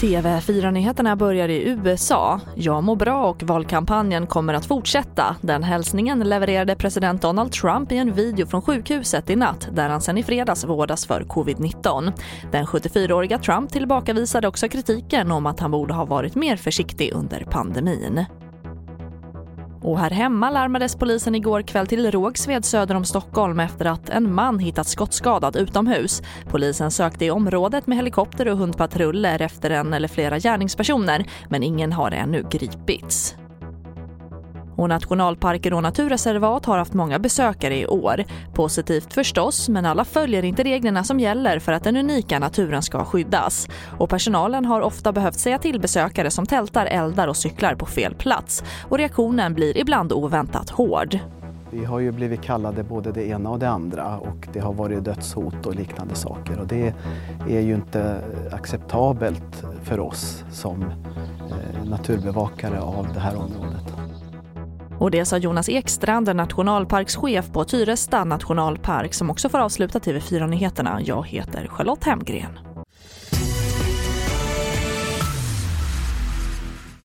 TV4-nyheterna börjar i USA. Jag mår bra och valkampanjen kommer att fortsätta. Den hälsningen levererade president Donald Trump i en video från sjukhuset i natt där han sedan i fredags vårdas för covid-19. Den 74-åriga Trump tillbakavisade också kritiken om att han borde ha varit mer försiktig under pandemin. Och här hemma larmades polisen igår kväll till Rågsved söder om Stockholm efter att en man hittats skottskadad utomhus. Polisen sökte i området med helikopter och hundpatruller efter en eller flera gärningspersoner, men ingen har ännu gripits. Och nationalparker och naturreservat har haft många besökare i år. Positivt förstås, men alla följer inte reglerna som gäller för att den unika naturen ska skyddas. Och personalen har ofta behövt säga till besökare som tältar, eldar och cyklar på fel plats. Och reaktionen blir ibland oväntat hård. Vi har ju blivit kallade både det ena och det andra, och det har varit dödshot och liknande saker. Och det är ju inte acceptabelt för oss som naturbevakare av det här området. Och det sa Jonas Ekstrand, nationalparkschef på Tyresta nationalpark, som också får avsluta TV4-nyheterna. Jag heter Charlotte Hemgren.